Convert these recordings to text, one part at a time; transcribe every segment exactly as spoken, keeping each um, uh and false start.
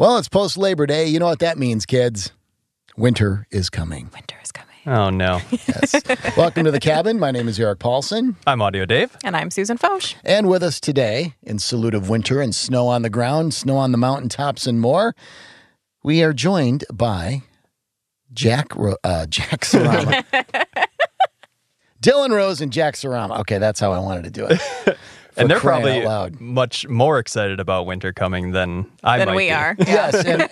Well, it's post-Labor Day. You know what that means, kids. Winter is coming. Winter is coming. Oh, no. Yes. Welcome to The Cabin. My name is Eric Paulson. I'm Audio Dave. And I'm Susan Foch. And with us today, in salute of winter and snow on the ground, snow on the mountaintops and more, we are joined by Jack Ro- uh, Jack Sarama. Dylan Rose and Jack Sarama. Okay, that's how I wanted to do it. And they're probably much more excited about winter coming than I than might we be. Are. Yes. And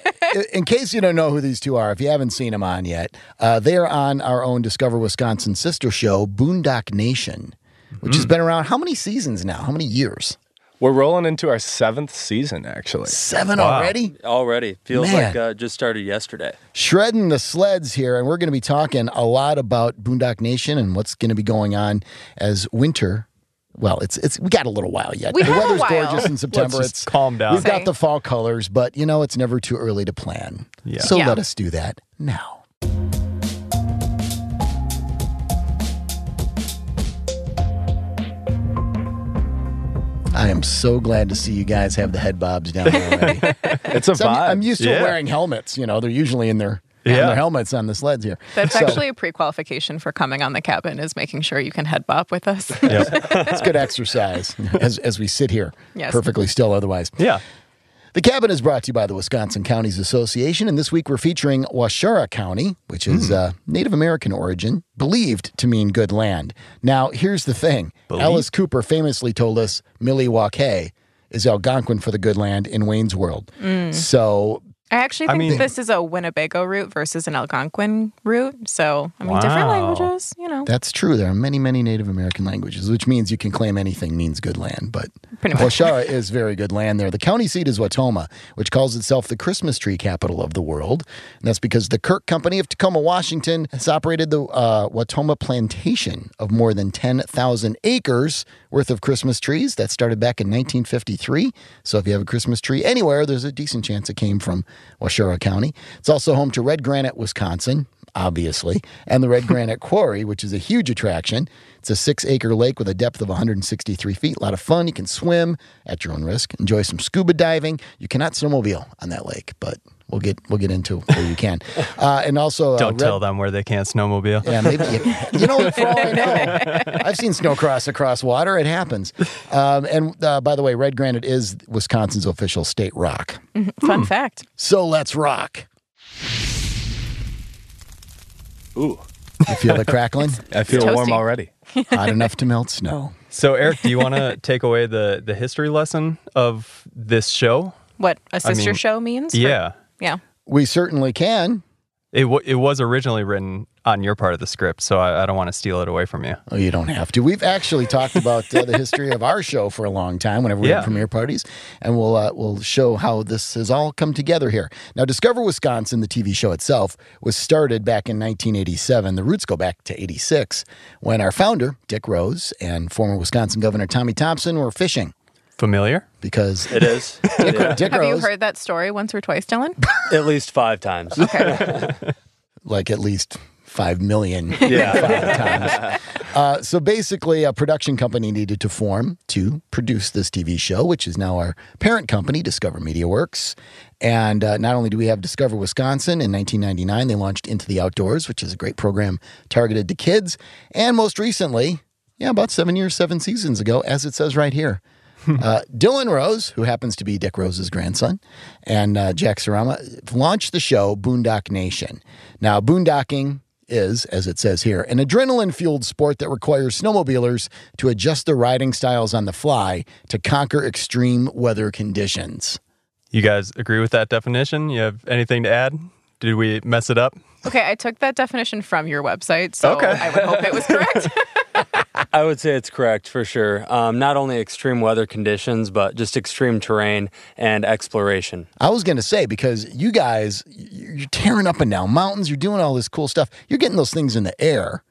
in case you don't know who these two are, if you haven't seen them on yet, uh, they are on our own Discover Wisconsin sister show, Boondock Nation, which mm. has been around how many seasons now? How many years? We're rolling into our seventh season, actually. Seven wow. already? Already. Feels Man. like uh, just started yesterday. Shredding the sleds here, and we're going to be talking a lot about Boondock Nation and what's going to be going on as winter. Well, it's it's we got a little while yet. We the have weather's a while. gorgeous in September. It's calm down. We've got the fall colors, but you know it's never too early to plan. Yeah. So yeah. let us do that now. I am so glad to see you guys have the head bobs down already. It's a vibe. I'm, I'm used to yeah. wearing helmets. You know, they're usually in their, yeah. in their helmets on the sleds here. That's so. actually a pre-qualification for coming on The Cabin is making sure you can head bob with us. Yes. It's good exercise as, as we sit here yes. perfectly still otherwise. Yeah. The Cabin is brought to you by the Wisconsin Counties Association, and this week we're featuring Waushara County, which is mm. uh, Native American origin, believed to mean good land. Now, here's the thing. Believe? Alice Cooper famously told us Milwaukee is Algonquin for the good land in Wayne's World. Mm. So I actually think I mean, this is a Winnebago route versus an Algonquin route. So, I mean, wow. different languages, you know. That's true. There are many, many Native American languages, which means you can claim anything means good land. But Waushara is very good land there. The county seat is Wautoma, which calls itself the Christmas tree capital of the world. And that's because the Kirk Company of Tacoma, Washington, has operated the uh, Wautoma plantation of more than ten thousand acres worth of Christmas trees. That started back in nineteen fifty-three. So if you have a Christmas tree anywhere, there's a decent chance it came from Waushara County. It's also home to Red Granite, Wisconsin, obviously, and the Red Granite Quarry, which is a huge attraction. It's a six-acre lake with a depth of one hundred sixty-three feet. A lot of fun. You can swim at your own risk. Enjoy some scuba diving. You cannot snowmobile on that lake, but we'll get we'll get into where you can. Uh, and also, uh, don't Red, tell them where they can't snowmobile. Yeah, maybe you, you know. For all I know, I've seen snow cross across water. It happens. Um, and uh, by the way, Red Granite is Wisconsin's official state rock. Fun hmm. fact. So let's rock. Ooh. You feel the crackling? I feel warm already. Hot enough to melt snow. So, Eric, do you want to take away the, the history lesson of this show? What a sister I mean, show means? Yeah. Or, yeah. We certainly can. It w- it was originally written on your part of the script, so I, I don't want to steal it away from you. Oh, you don't have to. We've actually talked about uh, the history of our show for a long time whenever we yeah. have premiere parties, and we'll uh, we'll show how this has all come together here. Now, Discover Wisconsin, the T V show itself, was started back in nineteen eighty-seven. The roots go back to eighty-six, when our founder, Dick Rose, and former Wisconsin Governor Tommy Thompson were fishing. Familiar? Because it is. Dick, yeah. Dick Rose, have you heard that story once or twice, Dylan? At least five times. Okay. Like at least five million. Yeah. Five times. Uh, so basically, a production company needed to form to produce this T V show, which is now our parent company, Discover Media Works. And uh, not only do we have Discover Wisconsin, in nineteen ninety-nine, they launched Into the Outdoors, which is a great program targeted to kids. And most recently, yeah, about seven years, seven seasons ago, as it says right here. Uh, Dylan Rose, who happens to be Dick Rose's grandson, and uh, Jack Sarama launched the show Boondock Nation. Now, boondocking is, as it says here, an adrenaline-fueled sport that requires snowmobilers to adjust their riding styles on the fly to conquer extreme weather conditions. You guys agree with that definition? You have anything to add? Did we mess it up? Okay, I took that definition from your website, so okay. I would hope it was correct. I would say it's correct for sure. Um, not only extreme weather conditions, but just extreme terrain and exploration. I was going to say, because you guys, you're tearing up and down mountains. You're doing all this cool stuff. You're getting those things in the air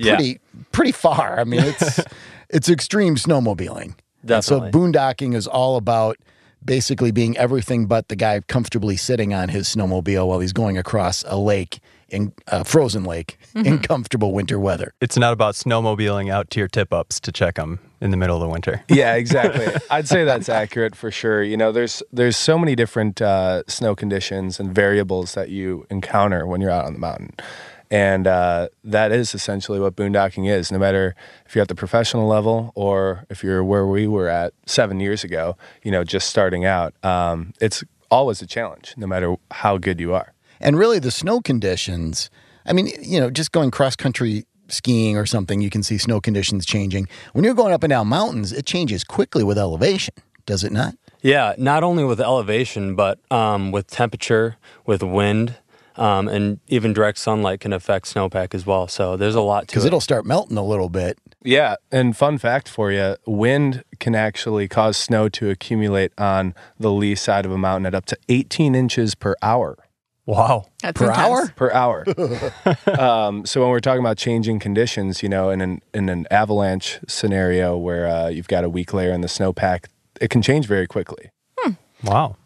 pretty, yeah. pretty far. I mean, it's it's extreme snowmobiling. Definitely. So boondocking is all about basically being everything but the guy comfortably sitting on his snowmobile while he's going across a lake in uh, frozen lake mm-hmm. in comfortable winter weather. It's not about snowmobiling out to your tip-ups to check them in the middle of the winter. Yeah, exactly. I'd say that's accurate for sure. You know, there's there's so many different uh, snow conditions and variables that you encounter when you're out on the mountain. And uh, that is essentially what boondocking is. No matter if you're at the professional level or if you're where we were at seven years ago, you know, just starting out, um, it's always a challenge, no matter how good you are. And really the snow conditions, I mean, you know, just going cross-country skiing or something, you can see snow conditions changing. When you're going up and down mountains, it changes quickly with elevation, does it not? Yeah, not only with elevation, but um, with temperature, with wind. Um, and even direct sunlight can affect snowpack as well. So there's a lot to it. Because it'll start melting a little bit. Yeah. And fun fact for you, wind can actually cause snow to accumulate on the lee side of a mountain at up to eighteen inches per hour. Wow. That's per hour? Per hour. um, so when we're talking about changing conditions, you know, in an, in an avalanche scenario where uh, you've got a weak layer in the snowpack, it can change very quickly. Hmm. Wow.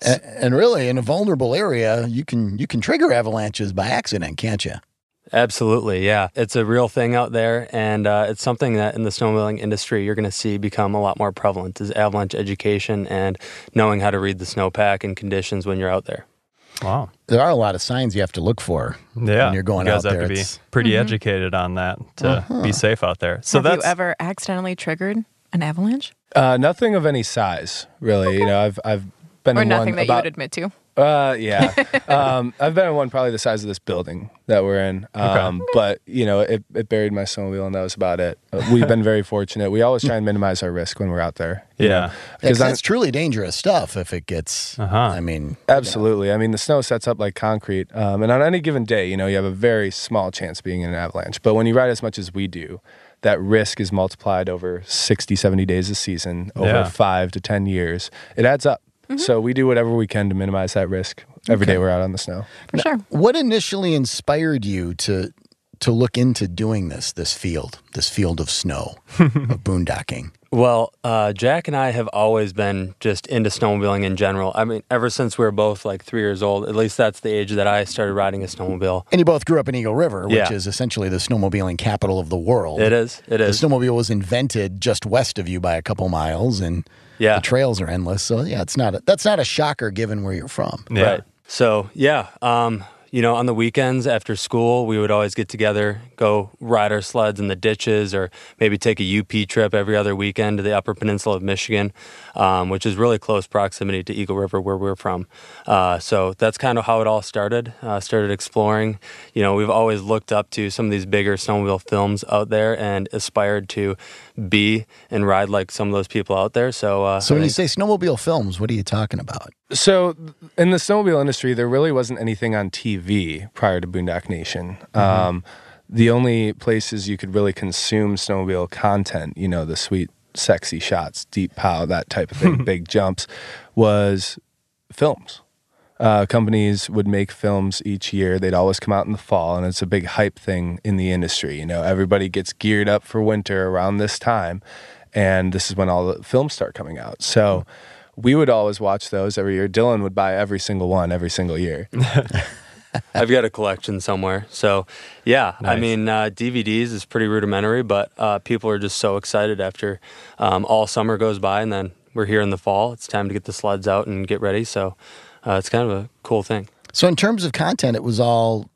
And, and really, in a vulnerable area, you can you can trigger avalanches by accident, can't you? Absolutely, yeah. It's a real thing out there, and uh, it's something that in the snowmobiling industry you're going to see become a lot more prevalent is avalanche education and knowing how to read the snowpack and conditions when you're out there. Wow. There are a lot of signs you have to look for yeah, when you're going you guys out have there. To be it's... pretty mm-hmm. educated on that to uh-huh. be safe out there. So have that's... you ever accidentally triggered an avalanche? Uh, nothing of any size, really. Okay. You know, I've I've Or nothing that about, you would admit to. Uh, yeah. um, I've been in one probably the size of this building that we're in. Um, okay. But, you know, it, it buried my snowmobile, and that was about it. We've been very fortunate. We always try and minimize our risk when we're out there. Yeah. Because that's truly dangerous stuff if it gets, uh-huh. I mean. Absolutely. Yeah. I mean, the snow sets up like concrete. Um, and on any given day, you know, you have a very small chance of being in an avalanche. But when you ride as much as we do, that risk is multiplied over sixty, seventy days a season, over yeah. five to ten years. It adds up. Mm-hmm. So we do whatever we can to minimize that risk every okay. day we're out on the snow. For now, sure. What initially inspired you to to look into doing this, this field, this field of snow, of boondocking? Well, uh, Jack and I have always been just into snowmobiling in general. I mean, ever since we were both like three years old, at least that's the age that I started riding a snowmobile. And you both grew up in Eagle River, which yeah. is essentially the snowmobiling capital of the world. It is, it is. The snowmobile was invented just west of you by a couple miles, and... Yeah. The trails are endless. So, yeah, it's not a, that's not a shocker given where you're from. Yeah. Right. So, yeah, um, you know, on the weekends after school, we would always get together, go ride our sleds in the ditches or maybe take a U P trip every other weekend to the Upper Peninsula of Michigan, um, which is really close proximity to Eagle River where we're from. Uh, so that's kind of how it all started, uh, started exploring. You know, we've always looked up to some of these bigger snowmobile films out there and aspired to be and ride like some of those people out there. So uh, so when you say snowmobile films, what are you talking about? So in the snowmobile industry, there really wasn't anything on T V prior to Boondock Nation. Mm-hmm. Um, the only places you could really consume snowmobile content, you know, the sweet, sexy shots, deep pow, that type of thing, big jumps, was films. Uh, companies would make films each year. They'd always come out in the fall, and it's a big hype thing in the industry. You know, everybody gets geared up for winter around this time, and this is when all the films start coming out. So we would always watch those every year. Dylan would buy every single one every single year. I've got a collection somewhere. So, yeah, nice. I mean, uh, D V Ds is pretty rudimentary, but uh, people are just so excited after um, all summer goes by, and then we're here in the fall. It's time to get the sleds out and get ready, so... Uh, it's kind of a cool thing. So in terms of content, it was all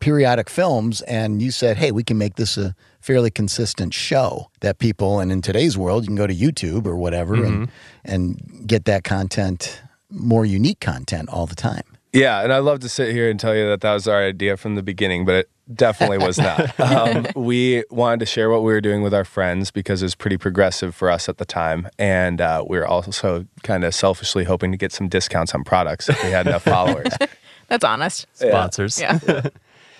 periodic films, and you said, hey, we can make this a fairly consistent show that people, and in today's world, you can go to YouTube or whatever mm-hmm. and, and get that content, more unique content all the time. Yeah, and I'd love to sit here and tell you that that was our idea from the beginning, but it definitely was not. Um, we wanted to share what we were doing with our friends because it was pretty progressive for us at the time, and uh, we were also kind of selfishly hoping to get some discounts on products if we had enough followers. That's honest. Sponsors. Yeah. yeah.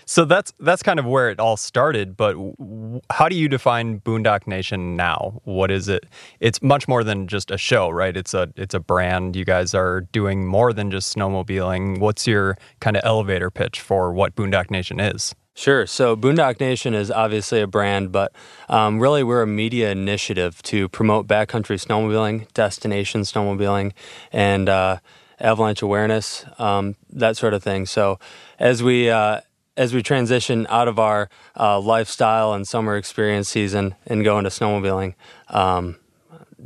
So that's that's kind of where it all started, but w- how do you define Boondock Nation now? What is it? It's much more than just a show, right? It's a it's a brand. You guys are doing more than just snowmobiling. What's your kind of elevator pitch for what Boondock Nation is? Sure. So Boondock Nation is obviously a brand, but um, really we're a media initiative to promote backcountry snowmobiling, destination snowmobiling, and uh, avalanche awareness, um, that sort of thing. So as we... Uh, as we transition out of our uh, lifestyle and summer experience season and go into snowmobiling. Um,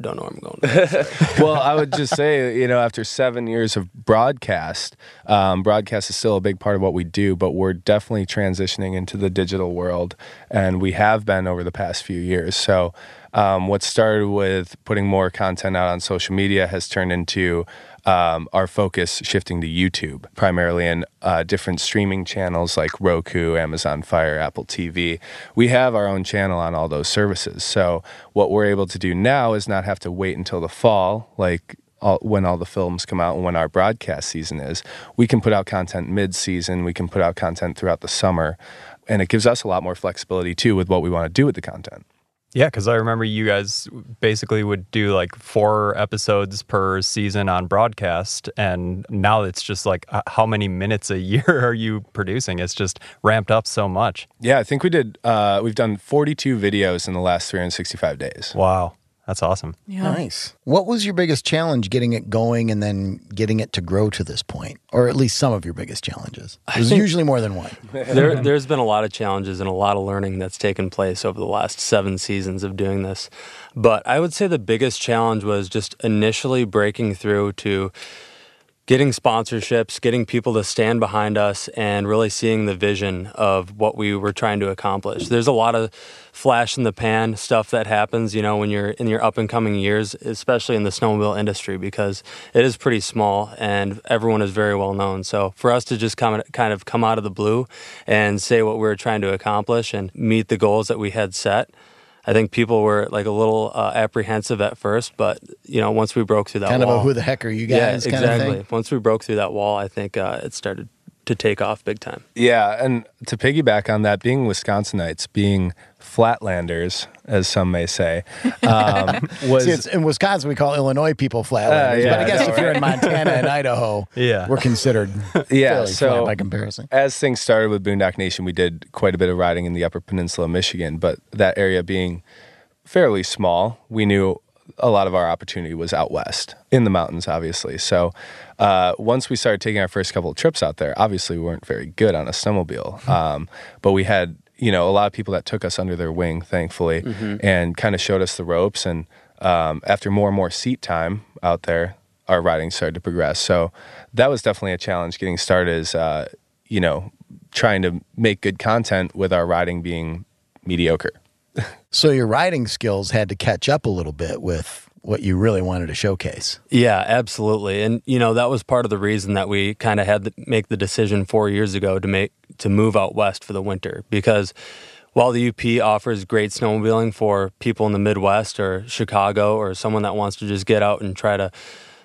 don't know where I'm going with this. Well, I would just say, you know, after seven years of broadcast, um, broadcast is still a big part of what we do, but we're definitely transitioning into the digital world, and we have been over the past few years. So um, what started with putting more content out on social media has turned into um, our focus shifting to YouTube, primarily in uh, different streaming channels like Roku, Amazon Fire, Apple T V. We have our own channel on all those services. So what we're able to do now is not have to wait until the fall, like all, when all the films come out and when our broadcast season is. We can put out content mid-season. We can put out content throughout the summer. And it gives us a lot more flexibility, too, with what we want to do with the content. Yeah, because I remember you guys basically would do like four episodes per season on broadcast, and now it's just like, uh, how many minutes a year are you producing? It's just ramped up so much. Yeah, I think we did, uh, we've done forty-two videos in the last three hundred sixty-five days. Wow, that's awesome. Yeah. Nice. What was your biggest challenge getting it going and then getting it to grow to this point? Or at least some of your biggest challenges? There's usually more than one. There, there's been a lot of challenges and a lot of learning that's taken place over the last seven seasons of doing this. But I would say the biggest challenge was just initially breaking through to getting sponsorships, getting people to stand behind us, and really seeing the vision of what we were trying to accomplish. There's a lot of flash in the pan stuff that happens, you know, when you're in your up and coming years, especially in the snowmobile industry, because it is pretty small and everyone is very well known. So for us to just come, kind of come out of the blue and say what we were trying to accomplish and meet the goals that we had set, I think people were like a little uh, apprehensive at first, but you know, once we broke through that wall, kind of a who the heck are you guys? Yeah, exactly. Kind of thing. Once we broke through that wall, I think uh, it started to take off big time. Yeah, and to piggyback on that, being Wisconsinites, being Flatlanders, as some may say, um, was... See, it's, in Wisconsin, we call Illinois people Flatlanders, uh, yeah, but I guess I know, if you're right? in Montana and Idaho, yeah. we're considered yeah, fairly so flat by comparison. As things started with Boondock Nation, we did quite a bit of riding in the Upper Peninsula of Michigan, but that area being fairly small, we knew a lot of our opportunity was out west, in the mountains, obviously. So uh, once we started taking our first couple of trips out there, obviously we weren't very good on a snowmobile, um, but we had, you know, a lot of people that took us under their wing, thankfully, mm-hmm. and kind of showed us the ropes. And um, after more and more seat time out there, our riding started to progress. So that was definitely a challenge getting started, is, uh, you know, trying to make good content with our riding being mediocre. So your riding skills had to catch up a little bit with what you really wanted to showcase. Yeah, absolutely. And, you know, that was part of the reason that we kind of had to make the decision four years ago to make to move out west for the winter, because while the U P offers great snowmobiling for people in the Midwest or Chicago or someone that wants to just get out and try to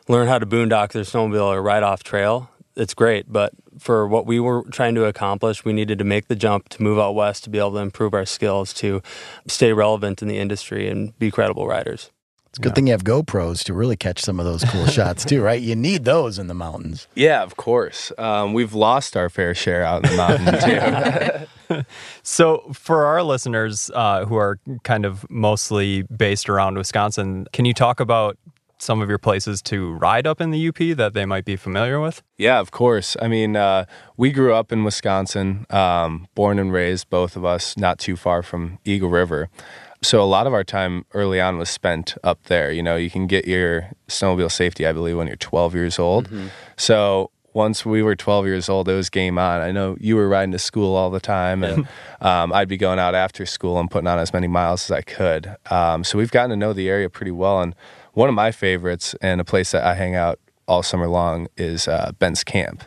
learn how to boondock their snowmobile or ride off trail, it's great, but for what we were trying to accomplish, we needed to make the jump to move out west to be able to improve our skills, to stay relevant in the industry and be credible riders. It's a good yeah. thing you have GoPros to really catch some of those cool shots too, right? You need those in the mountains. Yeah, of course. Um, we've lost our fair share out in the mountains too. So for our listeners uh, who are kind of mostly based around Wisconsin, can you talk about some of your places to ride up in the U P that they might be familiar with? Yeah, of course. I mean, uh, we grew up in Wisconsin, um, born and raised, both of us, not too far from Eagle River. So a lot of our time early on was spent up there. You know, you can get your snowmobile safety, I believe, when you're twelve years old. Mm-hmm. So once we were twelve years old, it was game on. I know you were riding to school all the time, and um, I'd be going out after school and putting on as many miles as I could. Um, so we've gotten to know the area pretty well, and one of my favorites and a place that I hang out all summer long is uh, Bent's Camp.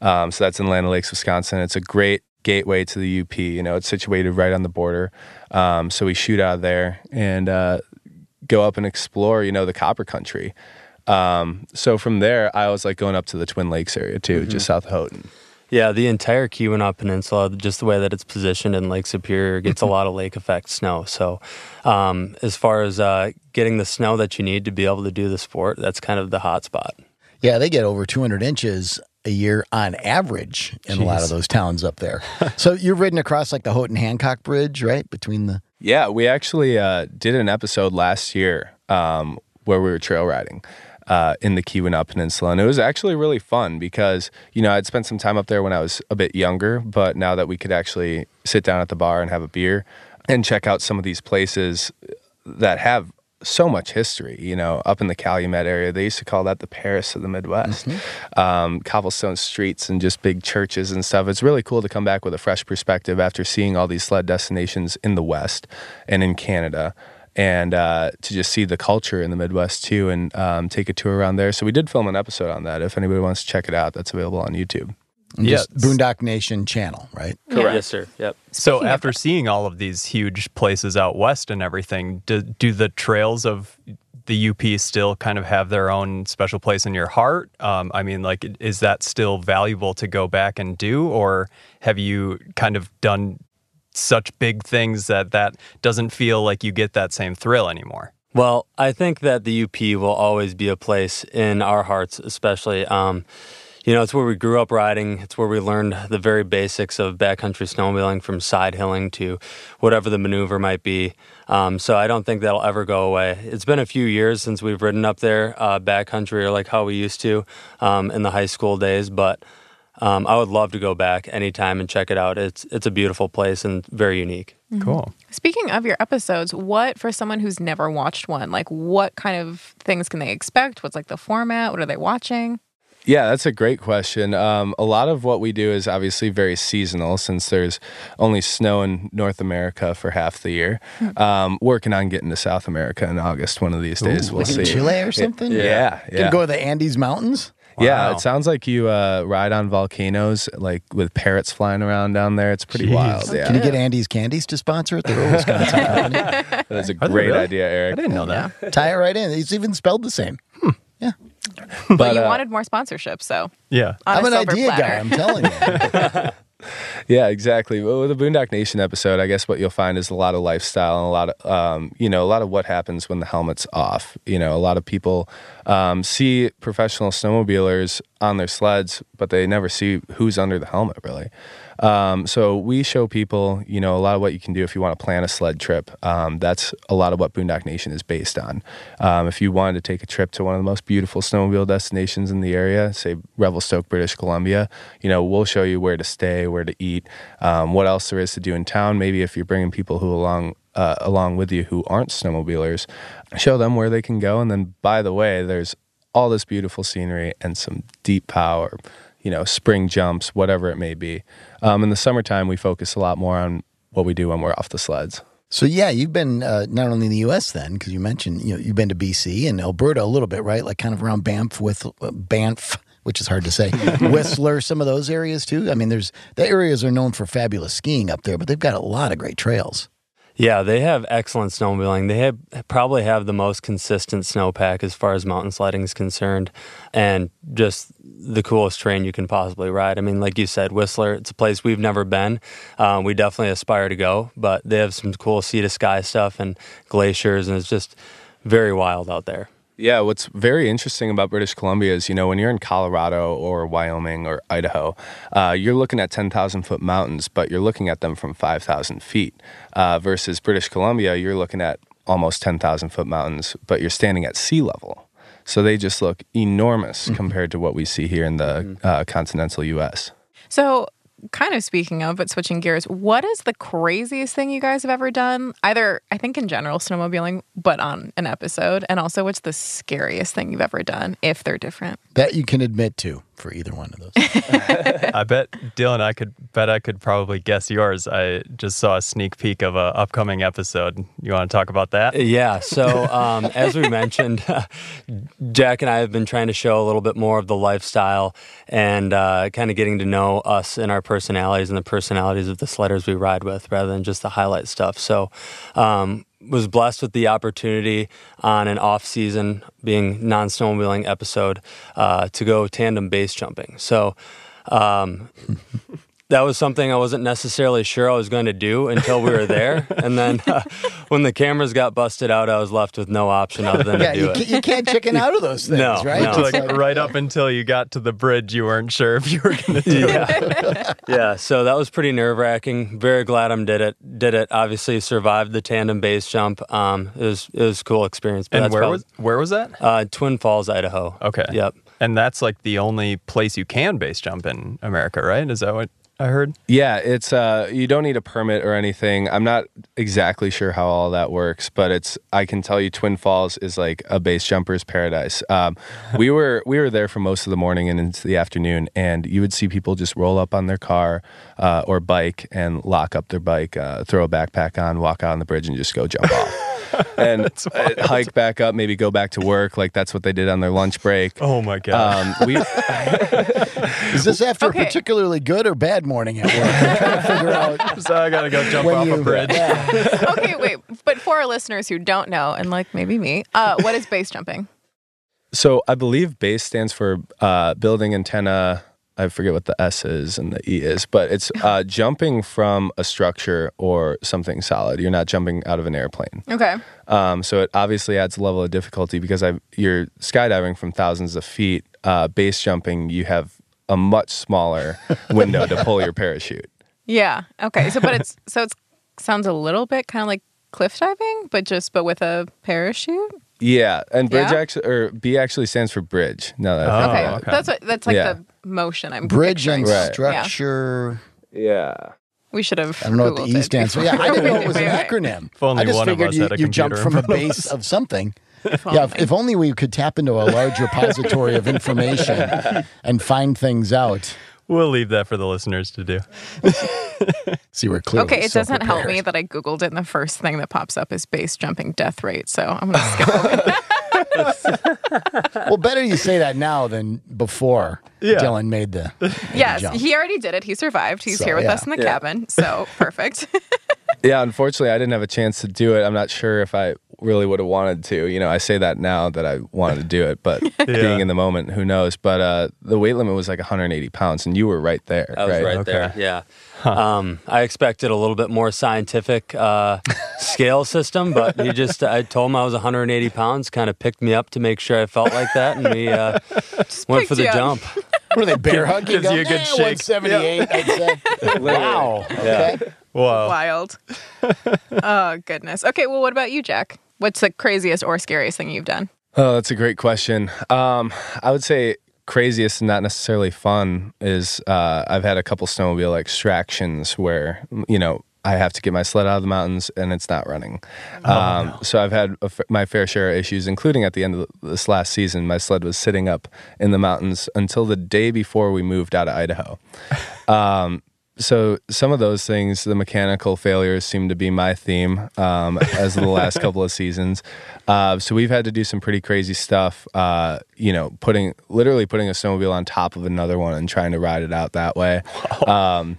Um, so that's in Land O'Lakes, Wisconsin. It's a great gateway to the U P. You know, it's situated right on the border. Um, so we shoot out of there and uh, go up and explore, you know, the copper country. Um, so from there, I was like going up to the Twin Lakes area too, mm-hmm. just south of Houghton. Yeah, the entire Keweenaw Peninsula, just the way that it's positioned in Lake Superior, gets a lot of lake effect snow. So um, as far as uh, getting the snow that you need to be able to do the sport, that's kind of the hot spot. Yeah, they get over two hundred inches a year on average in Jeez. a lot of those towns up there. So you've ridden across like the Houghton-Hancock Bridge, right? Between the... Yeah, we actually uh, did an episode last year um, where we were trail riding. uh, in the Keweenaw Peninsula. And it was actually really fun because, you know, I'd spent some time up there when I was a bit younger, but now that we could actually sit down at the bar and have a beer and check out some of these places that have so much history, you know, up in the Calumet area. They used to call that the Paris of the Midwest. Mm-hmm. Um, cobblestone streets and just big churches and stuff. It's really cool to come back with a fresh perspective after seeing all these sled destinations in the West and in Canada, and uh, to just see the culture in the Midwest too, and um, take a tour around there. So we did film an episode on that. If anybody wants to check it out, that's available on YouTube. Yes. Boondock Nation channel, right? Correct. Yeah. Yes, sir. Yep. So after seeing all of these huge places out west and everything, do, do the trails of the U P still kind of have their own special place in your heart? Um, I mean, like, is that still valuable to go back and do? Or have you kind of done such big things that that doesn't feel like you get that same thrill anymore? Well, I think that the U P will always be a place in our hearts, especially. Um, You know, it's where we grew up riding. It's where we learned the very basics of backcountry snowmobiling, from side hilling to whatever the maneuver might be. Um, so I don't think that'll ever go away. It's been a few years since we've ridden up there uh, backcountry, or like how we used to um, in the high school days. But um, I would love to go back anytime and check it out. It's it's a beautiful place and very unique. Mm-hmm. Cool. Speaking of your episodes, what, for someone who's never watched one, like what kind of things can they expect? What's like the format? What are they watching? Yeah, that's a great question. Um, a lot of what we do is obviously very seasonal, since there's only snow in North America for half the year. Um, working on getting to South America in August one of these days. Ooh, we'll like see. Chile or something? Yeah. yeah, yeah. Can go to the Andes Mountains? Wow. Yeah, it sounds like you uh, ride on volcanoes, like with parrots flying around down there. It's pretty Jeez. wild. Yeah. Can you get Andes Candies to sponsor it? They're Wisconsin Counties. That's a great really? idea, Eric. I didn't know that. Yeah. Tie it right in. It's even spelled the same. Hmm. Yeah. But, but you uh, wanted more sponsorship, so yeah, I'm an idea platter. guy. I'm telling you. Yeah, exactly. Well, with the Boondock Nation episode, I guess what you'll find is a lot of lifestyle and a lot of um, you know, a lot of what happens when the helmet's off. You know, a lot of people um, see professional snowmobilers on their sleds, but they never see who's under the helmet, really. Um, so we show people, you know, a lot of what you can do if you want to plan a sled trip. Um, that's a lot of what Boondock Nation is based on. Um, if you wanted to take a trip to one of the most beautiful snowmobile destinations in the area, say Revelstoke, British Columbia, you know, we'll show you where to stay, where to eat, um, what else there is to do in town. Maybe if you're bringing people who along uh, along with you who aren't snowmobilers, show them where they can go. And then, by the way, there's all this beautiful scenery and some deep power, you know, spring jumps, whatever it may be. Um, in the summertime, we focus a lot more on what we do when we're off the sleds. So, yeah, you've been uh, not only in the U S then, because you mentioned, you know, you've been to B C and Alberta a little bit, right? Like kind of around Banff with uh, Banff, which is hard to say, Whistler, some of those areas too. I mean, there's the areas are known for fabulous skiing up there, but they've got a lot of great trails. Yeah, they have excellent snowmobiling. They have probably have the most consistent snowpack as far as mountain sledding is concerned, and just the coolest terrain you can possibly ride. I mean, like you said, Whistler, it's a place we've never been. Um, we definitely aspire to go, but they have some cool sea-to-sky stuff and glaciers, and it's just very wild out there. Yeah, what's very interesting about British Columbia is, you know, when you're in Colorado or Wyoming or Idaho, uh, you're looking at ten thousand foot mountains, but you're looking at them from five thousand feet. Uh, versus British Columbia, you're looking at almost ten thousand foot mountains, but you're standing at sea level. So they just look enormous mm-hmm. compared to what we see here in the uh, continental U S. So, kind of speaking of, but switching gears, what is the craziest thing you guys have ever done? Either, I think in general, snowmobiling, but on an episode. And also, what's the scariest thing you've ever done, if they're different? That you can admit to for either one of those. I bet, Dylan, I could bet I could probably guess yours. I just saw a sneak peek of an upcoming episode. You want to talk about that? Yeah. So, um, as we mentioned, uh, Jack and I have been trying to show a little bit more of the lifestyle and uh, kind of getting to know us and our personalities and the personalities of the sledders we ride with, rather than just the highlight stuff. So um was blessed with the opportunity on an off-season, being non-snowmobiling episode, uh, to go tandem base jumping. So um that was something I wasn't necessarily sure I was going to do until we were there. And then uh, when the cameras got busted out, I was left with no option other than yeah, to do you it. Can, you can't chicken out of those things, no, right? No. Like, like, right up until you got to the bridge, you weren't sure if you were going to do yeah. it. Yeah, so that was pretty nerve-wracking. Very glad I did it. Did it. Obviously survived the tandem base jump. Um, it was it was a cool experience. But and where was, where was that? Uh, Twin Falls, Idaho. Okay. Yep. And that's like the only place you can base jump in America, right? Is that what I heard? Yeah, it's uh, you don't need a permit or anything. I'm not exactly sure how all that works, but it's I can tell you Twin Falls is like a base jumper's paradise. Um, we were we were there for most of the morning and into the afternoon, and you would see people just roll up on their car uh, or bike and lock up their bike, uh, throw a backpack on, walk out on the bridge, and just go jump off. And hike back up, maybe go back to work. Like, that's what they did on their lunch break. Oh, my God. Um, we, Is this after okay. a particularly good or bad morning at work? Figure out so I got to go jump off you, a bridge. Yeah. Okay, wait. But for our listeners who don't know, and, like, maybe me, uh, what is base jumping? So I believe base stands for uh, building antenna. I forget what the S is and the E is, but it's uh, jumping from a structure or something solid. You're not jumping out of an airplane. Okay. Um, so it obviously adds a level of difficulty because I've, you're skydiving from thousands of feet. Uh, base jumping, you have a much smaller window to pull your parachute. Yeah. Okay. So, but it's so it sounds a little bit kind of like cliff diving, but just but with a parachute. Yeah, and bridge yeah. actually, or B actually stands for bridge. No, that's oh, okay. okay. That's what that's like yeah. the motion. I'm bridge picturing. And right. structure. Yeah. yeah, we should have. I don't know Googled what the E stands for. Yeah, I didn't know it was an acronym. If only I just one figured of us you, had a you jumped from a base of something. If yeah, if, if only we could tap into a large repository of information and find things out. We'll leave that for the listeners to do. See, we're clear. Okay, it doesn't help me that I Googled it, and the first thing that pops up is base jumping death rate, so I'm going to skip it. Well, better you say that now than before yeah. Dylan made the made Yes, the jump. He already did it. He survived. He's so, here with yeah. us in the yeah. cabin, so perfect. Yeah, unfortunately, I didn't have a chance to do it. I'm not sure if I really would have wanted to. You know, I say that now that I wanted to do it, but yeah. being in the moment, who knows? But uh, the weight limit was like one hundred eighty pounds, and you were right there. I was right, right okay. there, yeah. Huh. Um, I expected a little bit more scientific uh, scale system, but he just, I told him I was one hundred eighty pounds, kind of picked me up to make sure I felt like that, and we uh, went for the jump. Were they bear hugging? Gives you a good eh, shake. one seventy-eight, yep. I'd say. Wow. Okay. Yeah. Wow. Wild. Oh, goodness. Okay, well, what about you, Jack? What's the craziest or scariest thing you've done? Oh, that's a great question. Um, I would say craziest and not necessarily fun is uh, I've had a couple snowmobile extractions where, you know, I have to get my sled out of the mountains and it's not running. Oh, um, no. So I've had a f- my fair share of issues, including at the end of this last season, my sled was sitting up in the mountains until the day before we moved out of Idaho. Um, so some of those things, the mechanical failures seem to be my theme um, as of the last couple of seasons. Uh, so we've had to do some pretty crazy stuff, uh, you know, putting literally putting a snowmobile on top of another one and trying to ride it out that way. Wow. Um,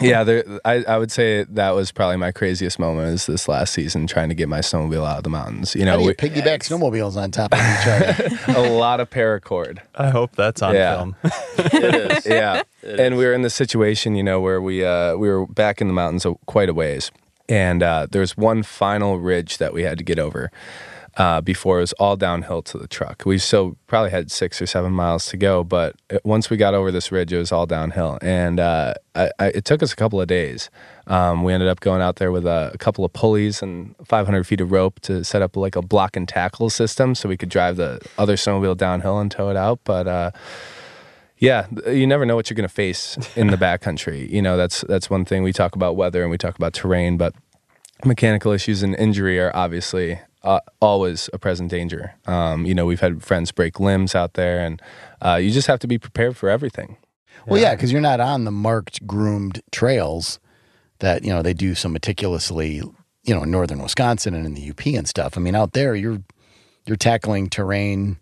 yeah, there, I, I would say that was probably my craziest moment is this last season trying to get my snowmobile out of the mountains. You know, How do you we, piggyback snowmobiles on top of each other. A lot of paracord. I hope that's on yeah. film. It is. Yeah. It and is. We were in the situation, you know, where we uh, we were back in the mountains quite a ways. And uh, there's one final ridge that we had to get over uh, before it was all downhill to the truck. We still probably had six or seven miles to go, but once we got over this ridge, it was all downhill. And uh, I, I, it took us a couple of days. Um, we ended up going out there with a, a couple of pulleys and five hundred feet of rope to set up like a block and tackle system so we could drive the other snowmobile downhill and tow it out. But uh, yeah, you never know what you're going to face in the backcountry. You know, that's, that's one thing. We talk about weather and we talk about terrain, but mechanical issues and injury are obviously Uh, always a present danger. Um, you know, we've had friends break limbs out there, and uh, you just have to be prepared for everything. Well, yeah, because yeah, you're not on the marked, groomed trails that, you know, they do so meticulously, you know, in northern Wisconsin and in the U P and stuff. I mean, out there, you're you're tackling terrain,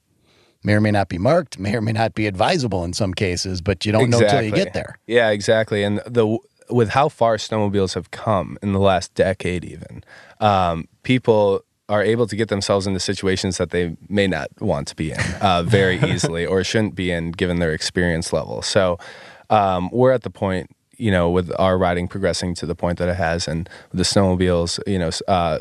may or may not be marked, may or may not be advisable in some cases, but you don't exactly. know until you get there. Yeah, exactly. And the with how far snowmobiles have come in the last decade even, um, people are able to get themselves into situations that they may not want to be in uh, very easily or shouldn't be in given their experience level. So um, we're at the point, you know, with our riding progressing to the point that it has, and the snowmobiles, you know, uh,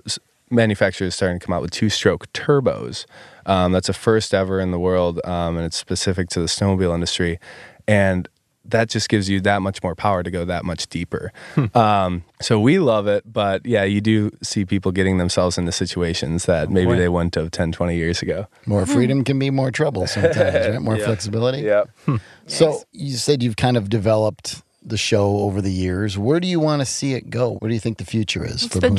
manufacturers starting to come out with two-stroke turbos. Um, that's a first ever in the world, um, and it's specific to the snowmobile industry. And that just gives you that much more power to go that much deeper. Hmm. Um, so we love it, but yeah, you do see people getting themselves into situations that oh, maybe boy. they wouldn't have ten, twenty years ago. More freedom can be more trouble sometimes, right? More yeah. flexibility. Yeah. Hmm. Yes. So you said you've kind of developed the show over the years. Where do you want to see it go? What do you think the future is? It's for the Boondock?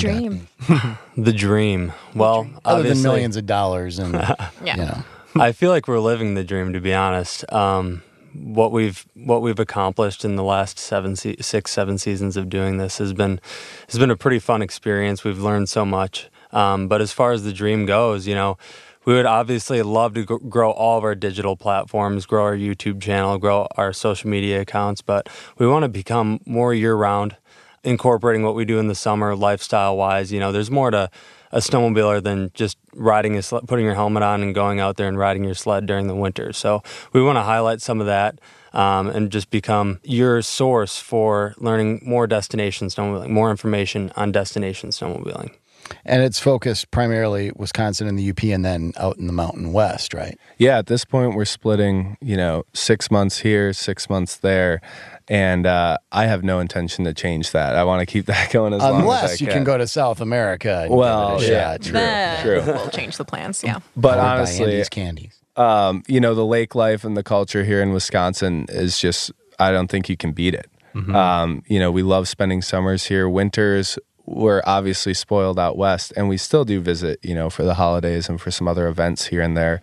dream. the dream. Well, the dream. Other than millions of dollars. And, yeah. You know. I feel like we're living the dream, to be honest. Um, what we've what we've accomplished in the last seven se- six seven seasons of doing this has been has been a pretty fun experience. We've learned so much, um, but as far as the dream goes, you know, we would obviously love to g- grow all of our digital platforms, grow our YouTube channel, grow our social media accounts, but we want to become more year-round, incorporating what we do in the summer lifestyle-wise. You know, there's more to a snowmobiler than just riding a sled, putting your helmet on and going out there and riding your sled during the winter. So we want to highlight some of that, um, and just become your source for learning more destination snowmobiling, more information on destination snowmobiling. And it's focused primarily Wisconsin and the U P, and then out in the Mountain West, right? Yeah, at this point we're splitting, you know, six months here, six months there, and uh, I have no intention to change that. I want to keep that going as Unless long as I can. Unless you can go to South America. And well, give it a yeah, shot. true, then true. We'll change the plans, yeah. But honestly, Andy's candies. Um, you know, the lake life and the culture here in Wisconsin is just, I don't think you can beat it. Mm-hmm. Um, you know, we love spending summers here, winters. We're obviously spoiled out west, and we still do visit, you know, for the holidays and for some other events here and there.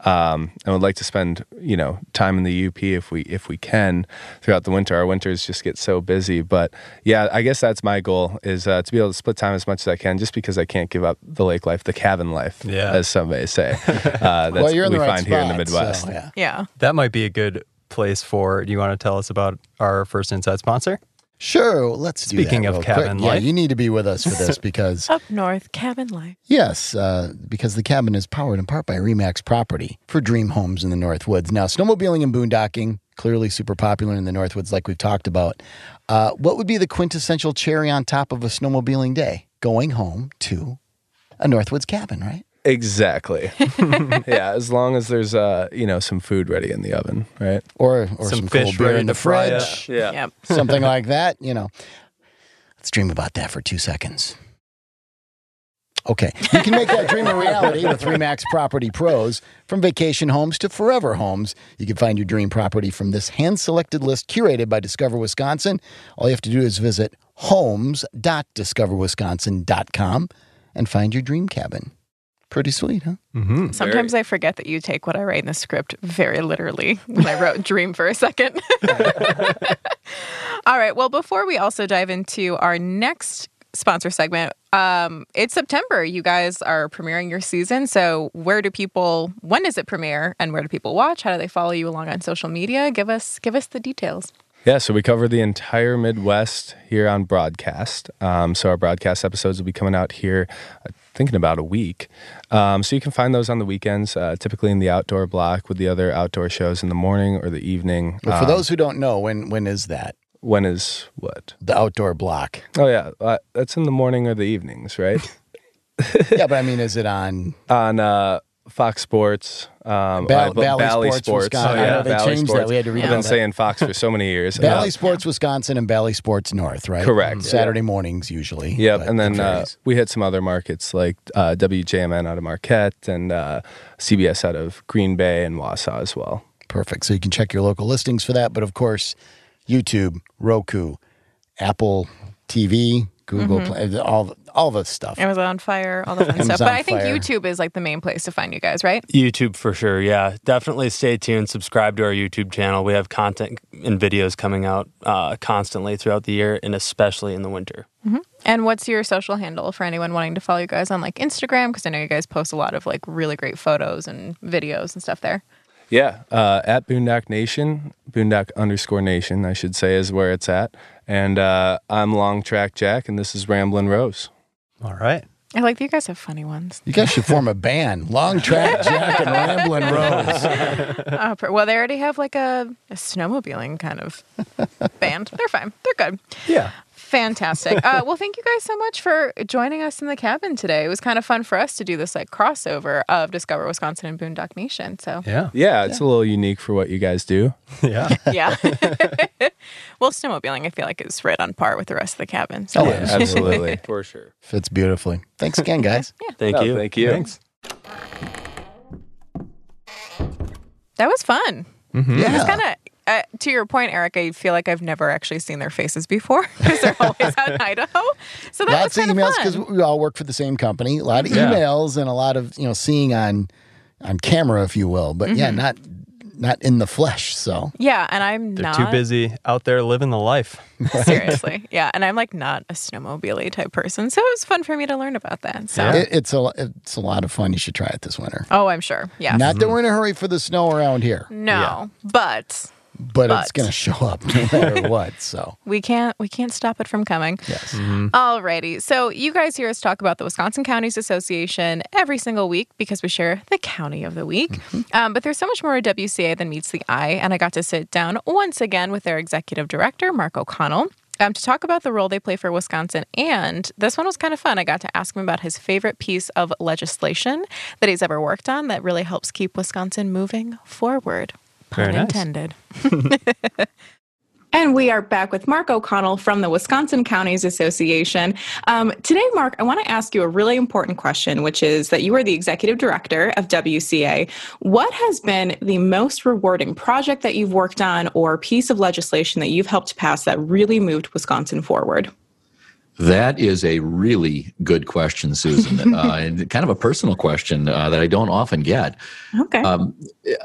Um, and would like to spend, you know, time in the U P if we if we can throughout the winter. Our winters just get so busy. But yeah, I guess that's my goal, is uh, to be able to split time as much as I can, just because I can't give up the lake life, the cabin life, yeah. as some may say. Uh, that's well, you're in the we right find spot, here in the Midwest. So, yeah. yeah, that might be a good place for. Do you want to tell us about our first Inside sponsor? Sure, let's do Speaking that of cabin quick. life. Yeah, you need to be with us for this because... Up north, cabin life. Yes, uh, because the cabin is powered in part by REMAX Property for dream homes in the Northwoods. Now, snowmobiling and boondocking, clearly super popular in the Northwoods like we've talked about. Uh, what would be the quintessential cherry on top of a snowmobiling day? Going home to a Northwoods cabin, right? Exactly. yeah, as long as there's, uh, you know, some food ready in the oven, right? Or or some, some cold beer in the fridge. Yeah. yeah. Yep. Something like that, you know. Let's dream about that for two seconds. Okay. You can make that dream a reality with REMAX Property Pros. From vacation homes to forever homes, you can find your dream property from this hand-selected list curated by Discover Wisconsin. All you have to do is visit homes dot discover wisconsin dot com and find your dream cabin. Pretty sweet, huh? Mm-hmm. Sometimes very. I forget that you take what I write in the script very literally when I wrote dream for a second. All right. Well, before we also dive into our next sponsor segment, um, it's September. You guys are premiering your season. So where do people, when does it premiere and where do people watch? How do they follow you along on social media? Give us, give us the details. Yeah, so we cover the entire Midwest here on broadcast. Um, so our broadcast episodes will be coming out here, I think, in about a week. Um, so you can find those on the weekends, uh, typically in the outdoor block with the other outdoor shows in the morning or the evening. But for um, those who don't know, when when is that? When is what? The outdoor block. Oh, yeah. Uh, that's in the morning or the evenings, right? yeah, but I mean, is it on? On... Uh, Fox Sports, um, Bally, Bally, Bally Sports, Sports. Wisconsin. Oh, yeah. I know they Bally changed Sports. That. We had to read yeah. I've been saying Fox for so many years. Bally uh, Sports, Wisconsin, and Bally Sports North, right? Correct. Mm-hmm. Saturday mornings, usually. Yep, and then uh, we hit some other markets like uh, W J M N out of Marquette and uh, C B S out of Green Bay and Wausau as well. Perfect. So you can check your local listings for that. But, of course, YouTube, Roku, Apple T V, Google mm-hmm. Play, all the... All this stuff. Amazon Fire, all that fun stuff. But I think Fire. YouTube is like the main place to find you guys, right? YouTube for sure, yeah. Definitely stay tuned. Subscribe to our YouTube channel. We have content and videos coming out uh, constantly throughout the year and especially in the winter. Mm-hmm. And what's your social handle for anyone wanting to follow you guys on like Instagram? Because I know you guys post a lot of like really great photos and videos and stuff there. Yeah, uh, at Boondock Nation, Boondock underscore Nation, I should say, is where it's at. And uh, I'm Long Track Jack, and this is Ramblin' Rose. All right. I like that you guys have funny ones. You guys should form a band. Long Track Jack and Ramblin' Rose. Uh, well, they already have like a, a snowmobiling kind of band. They're fine. They're good. Yeah. Fantastic. Uh, well, thank you guys so much for joining us in the cabin today. It was kind of fun for us to do this like crossover of Discover Wisconsin and Boondock Nation. So yeah, yeah, it's yeah. a little unique for what you guys do. Yeah, yeah. Well, snowmobiling, I feel like, is right on par with the rest of the cabin. So. Oh, yeah, absolutely, for sure. Fits beautifully. Thanks again, guys. Yeah. Thank no, you. Thank you. Thanks. That was fun. Mm-hmm. Yeah. It was kind of. Uh, to your point, Eric, I feel like I've never actually seen their faces before because they're always out in Idaho. So that lots was of emails because we all work for the same company. A lot of yeah. emails and a lot of you know seeing on on camera, if you will. But mm-hmm. yeah, not not in the flesh. So yeah, and I'm they're not too busy out there living the life. Seriously, yeah, and I'm like not a snowmobile type person. So it was fun for me to learn about that. So yeah. it, it's a it's a lot of fun. You should try it this winter. Oh, I'm sure. Yeah, not mm-hmm. that we're in a hurry for the snow around here. No, yeah. but. But, but it's going to show up no matter what, so. We can't we can't stop it from coming. Yes. Mm-hmm. All righty. So you guys hear us talk about the Wisconsin Counties Association every single week because we share the county of the week. Mm-hmm. Um, but there's so much more at W C A than meets the eye, and I got to sit down once again with their executive director, Mark O'Connell, um, to talk about the role they play for Wisconsin. And this one was kind of fun. I got to ask him about his favorite piece of legislation that he's ever worked on that really helps keep Wisconsin moving forward. Pun Very intended. Nice. And we are back with Mark O'Connell from the Wisconsin Counties Association. Um, today, Mark, I want to ask you a really important question, which is that you are the executive director of W C A. What has been the most rewarding project that you've worked on or piece of legislation that you've helped pass that really moved Wisconsin forward? That is a really good question, Susan, uh, and kind of a personal question uh, that I don't often get. Okay. Um,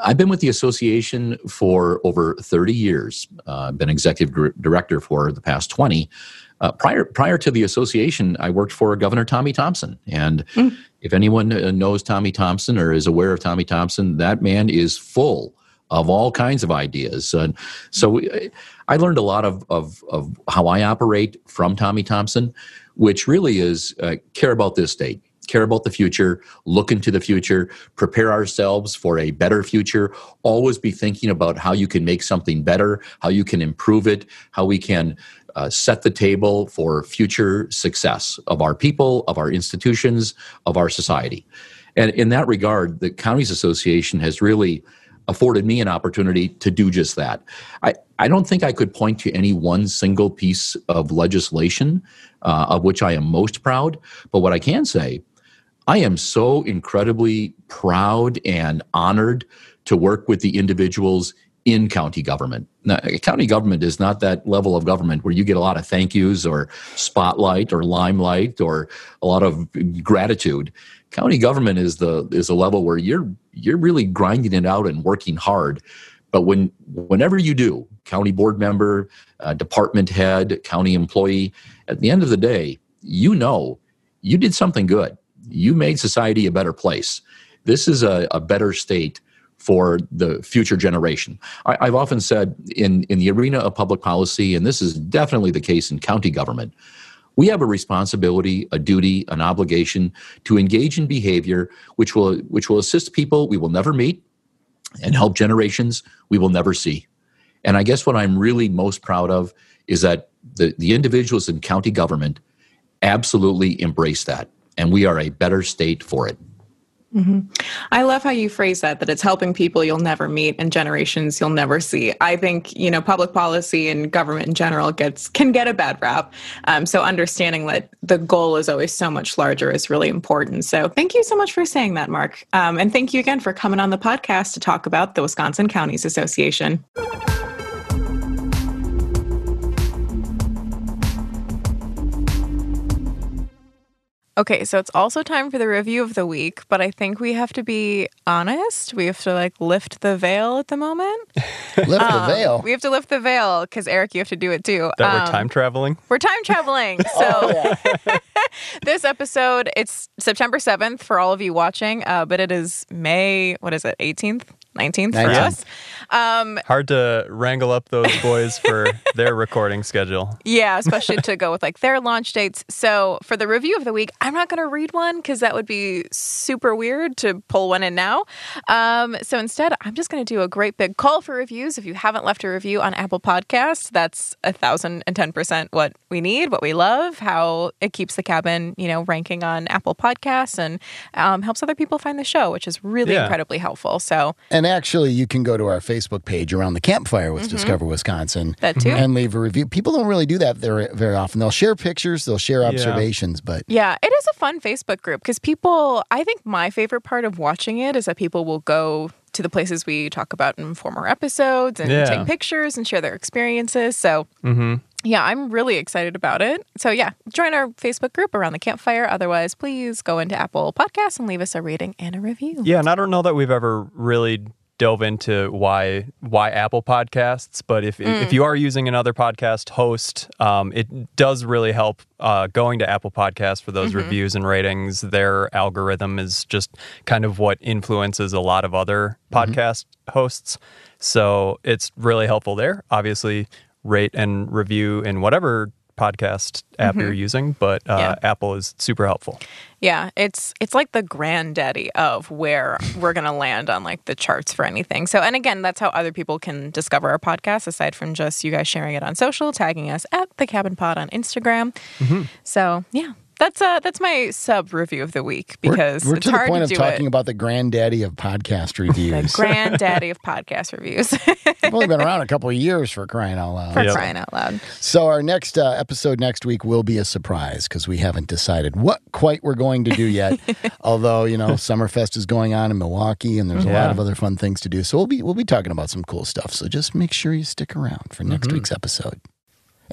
I've been with the association for over thirty years. Uh, I've been executive director for the past twenty. Uh, prior prior to the association, I worked for Governor Tommy Thompson. And mm. if anyone knows Tommy Thompson or is aware of Tommy Thompson, that man is full of all kinds of ideas. And so we, I learned a lot of, of, of how I operate from Tommy Thompson, which really is uh, care about this state, care about the future, look into the future, prepare ourselves for a better future, always be thinking about how you can make something better, how you can improve it, how we can uh, set the table for future success of our people, of our institutions, of our society. And in that regard, the Counties Association has really afforded me an opportunity to do just that. I, I don't think I could point to any one single piece of legislation uh, of which I am most proud, but what I can say, I am so incredibly proud and honored to work with the individuals in county government. Now, county government is not that level of government where you get a lot of thank yous or spotlight or limelight or a lot of gratitude. County government is the is a level where you're you're really grinding it out and working hard. But when whenever you do, county board member, uh, department head, county employee, at the end of the day, you know you did something good. You made society a better place. This is a, a better state for the future generation. I, I've often said in in the arena of public policy, and this is definitely the case in county government, we have a responsibility, a duty, an obligation to engage in behavior which will which will assist people we will never meet and help generations we will never see. And I guess what I'm really most proud of is that the, the individuals in county government absolutely embrace that, and we are a better state for it. Mm-hmm. I love how you phrase that, that it's helping people you'll never meet and generations you'll never see. I think, you know, public policy and government in general gets can get a bad rap. Um, so understanding that the goal is always so much larger is really important. So thank you so much for saying that, Mark. Um, and thank you again for coming on the podcast to talk about the Wisconsin Counties Association. Okay, so it's also time for the review of the week, but I think we have to be honest. We have to, like, lift the veil at the moment. lift um, the veil? We have to lift the veil, because, Eric, you have to do it, too. That um, we're time traveling? We're time traveling. So oh, yeah. This episode, it's September seventh for all of you watching, uh, but it is May, what is it, eighteenth? nineteenth for us. Um, Hard to wrangle up those boys for their recording schedule. Yeah, especially to go with like their launch dates. So for the review of the week, I'm not going to read one because that would be super weird to pull one in now. Um, so instead, I'm just going to do a great big call for reviews. If you haven't left a review on Apple Podcasts, that's one thousand ten percent what we need, what we love, how it keeps the cabin, you know, ranking on Apple Podcasts and um, helps other people find the show, which is really yeah. incredibly helpful. So, and actually, you can go to our Facebook page around the campfire with mm-hmm. Discover Wisconsin. That too. And leave a review. People don't really do that very, very often. They'll share pictures, they'll share observations, yeah. but... Yeah, it is a fun Facebook group because people... I think my favorite part of watching it is that people will go to the places we talk about in former episodes and yeah. take pictures and share their experiences. So... Mm-hmm. Yeah, I'm really excited about it. So yeah, join our Facebook group around the campfire. Otherwise, please go into Apple Podcasts and leave us a rating and a review. Yeah, and I don't know that we've ever really dove into why why Apple Podcasts, but if mm. if you are using another podcast host, um, it does really help uh, going to Apple Podcasts for those mm-hmm. reviews and ratings. Their algorithm is just kind of what influences a lot of other mm-hmm. podcast hosts. So it's really helpful there. Obviously, rate and review in whatever podcast app mm-hmm. you're using, but uh, yeah. Apple is super helpful. Yeah, it's it's like the granddaddy of where we're going to land on like the charts for anything. So, and again, that's how other people can discover our podcast, aside from just you guys sharing it on social, tagging us at The Cabin Pod on Instagram. Mm-hmm. So, yeah. That's uh, that's my sub review of the week because we're, we're it's hard to do it. We're to the point of talking it. about the granddaddy of podcast reviews. The granddaddy of podcast reviews. We've only been around a couple of years, for crying out loud. For yep. crying out loud. So our next uh, episode next week will be a surprise because we haven't decided what quite we're going to do yet. Although, you know, Summerfest is going on in Milwaukee and there's a yeah. lot of other fun things to do. So we'll be we'll be talking about some cool stuff. So just make sure you stick around for next mm-hmm. week's episode.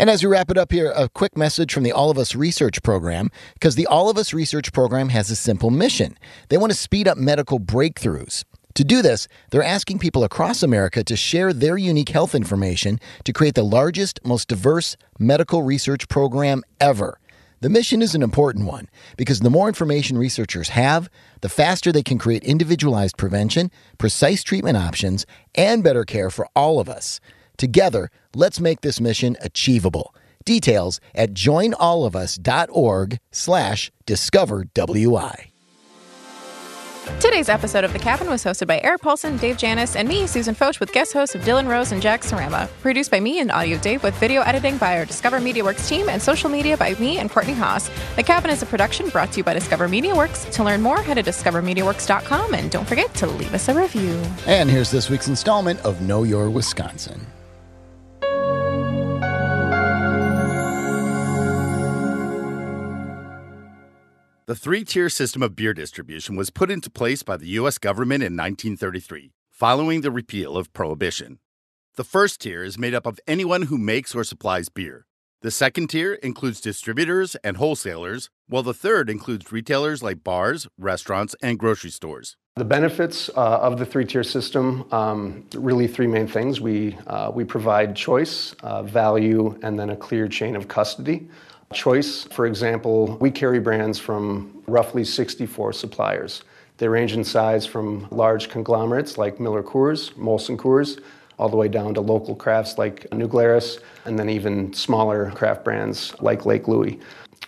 And as we wrap it up here, a quick message from the All of Us Research Program, because the All of Us Research Program has a simple mission. They want to speed up medical breakthroughs. To do this, they're asking people across America to share their unique health information to create the largest, most diverse medical research program ever. The mission is an important one, because the more information researchers have, the faster they can create individualized prevention, precise treatment options, and better care for all of us. Together, let's make this mission achievable. Details at joinallofus.org slash discoverwi. Today's episode of The Cabin was hosted by Eric Paulson, Dave Janis, and me, Susan Foch, with guest hosts of Dylan Rose and Jack Sarama. Produced by me and Audio Dave, with video editing by our Discover Media Works team and social media by me and Courtney Haas. The Cabin is a production brought to you by Discover Media Works. To learn more, head to discover media works dot com, and don't forget to leave us a review. And here's this week's installment of Know Your Wisconsin. The three-tier system of beer distribution was put into place by the U S government in nineteen thirty-three, following the repeal of Prohibition. The first tier is made up of anyone who makes or supplies beer. The second tier includes distributors and wholesalers, while the third includes retailers like bars, restaurants, and grocery stores. The benefits uh, of the three-tier system, um, really three main things. We, uh, we provide choice, uh, value, and then a clear chain of custody. Choice, for example, we carry brands from roughly sixty-four suppliers. They range in size from large conglomerates like Miller Coors, Molson Coors, all the way down to local crafts like New Glarus, and then even smaller craft brands like Lake Louis.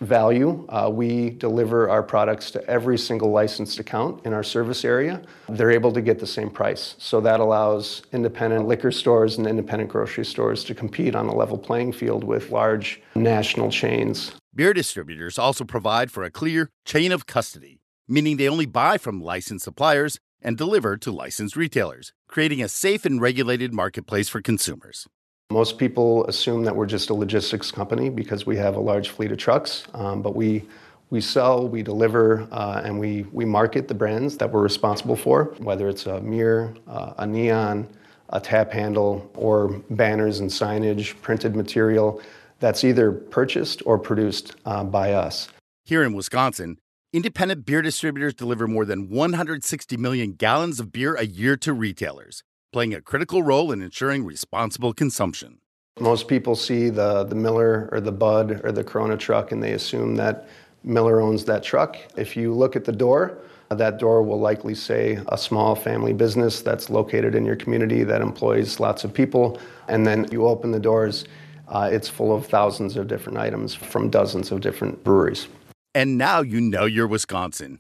Value, uh, we deliver our products to every single licensed account in our service area. They're able to get the same price. So that allows independent liquor stores and independent grocery stores to compete on a level playing field with large national chains. Beer distributors also provide for a clear chain of custody, meaning they only buy from licensed suppliers and deliver to licensed retailers, creating a safe and regulated marketplace for consumers. Most people assume that we're just a logistics company because we have a large fleet of trucks, um, but we we sell, we deliver, uh, and we, we market the brands that we're responsible for, whether it's a mirror, uh, a neon, a tap handle, or banners and signage, printed material that's either purchased or produced uh, by us. Here in Wisconsin, independent beer distributors deliver more than one hundred sixty million gallons of beer a year to retailers, playing a critical role in ensuring responsible consumption. Most people see the, the Miller or the Bud or the Corona truck, and they assume that Miller owns that truck. If you look at the door, That door will likely say a small family business that's located in your community that employs lots of people. And then you open the doors, uh, it's full of thousands of different items from dozens of different breweries. And now you know you're Wisconsin.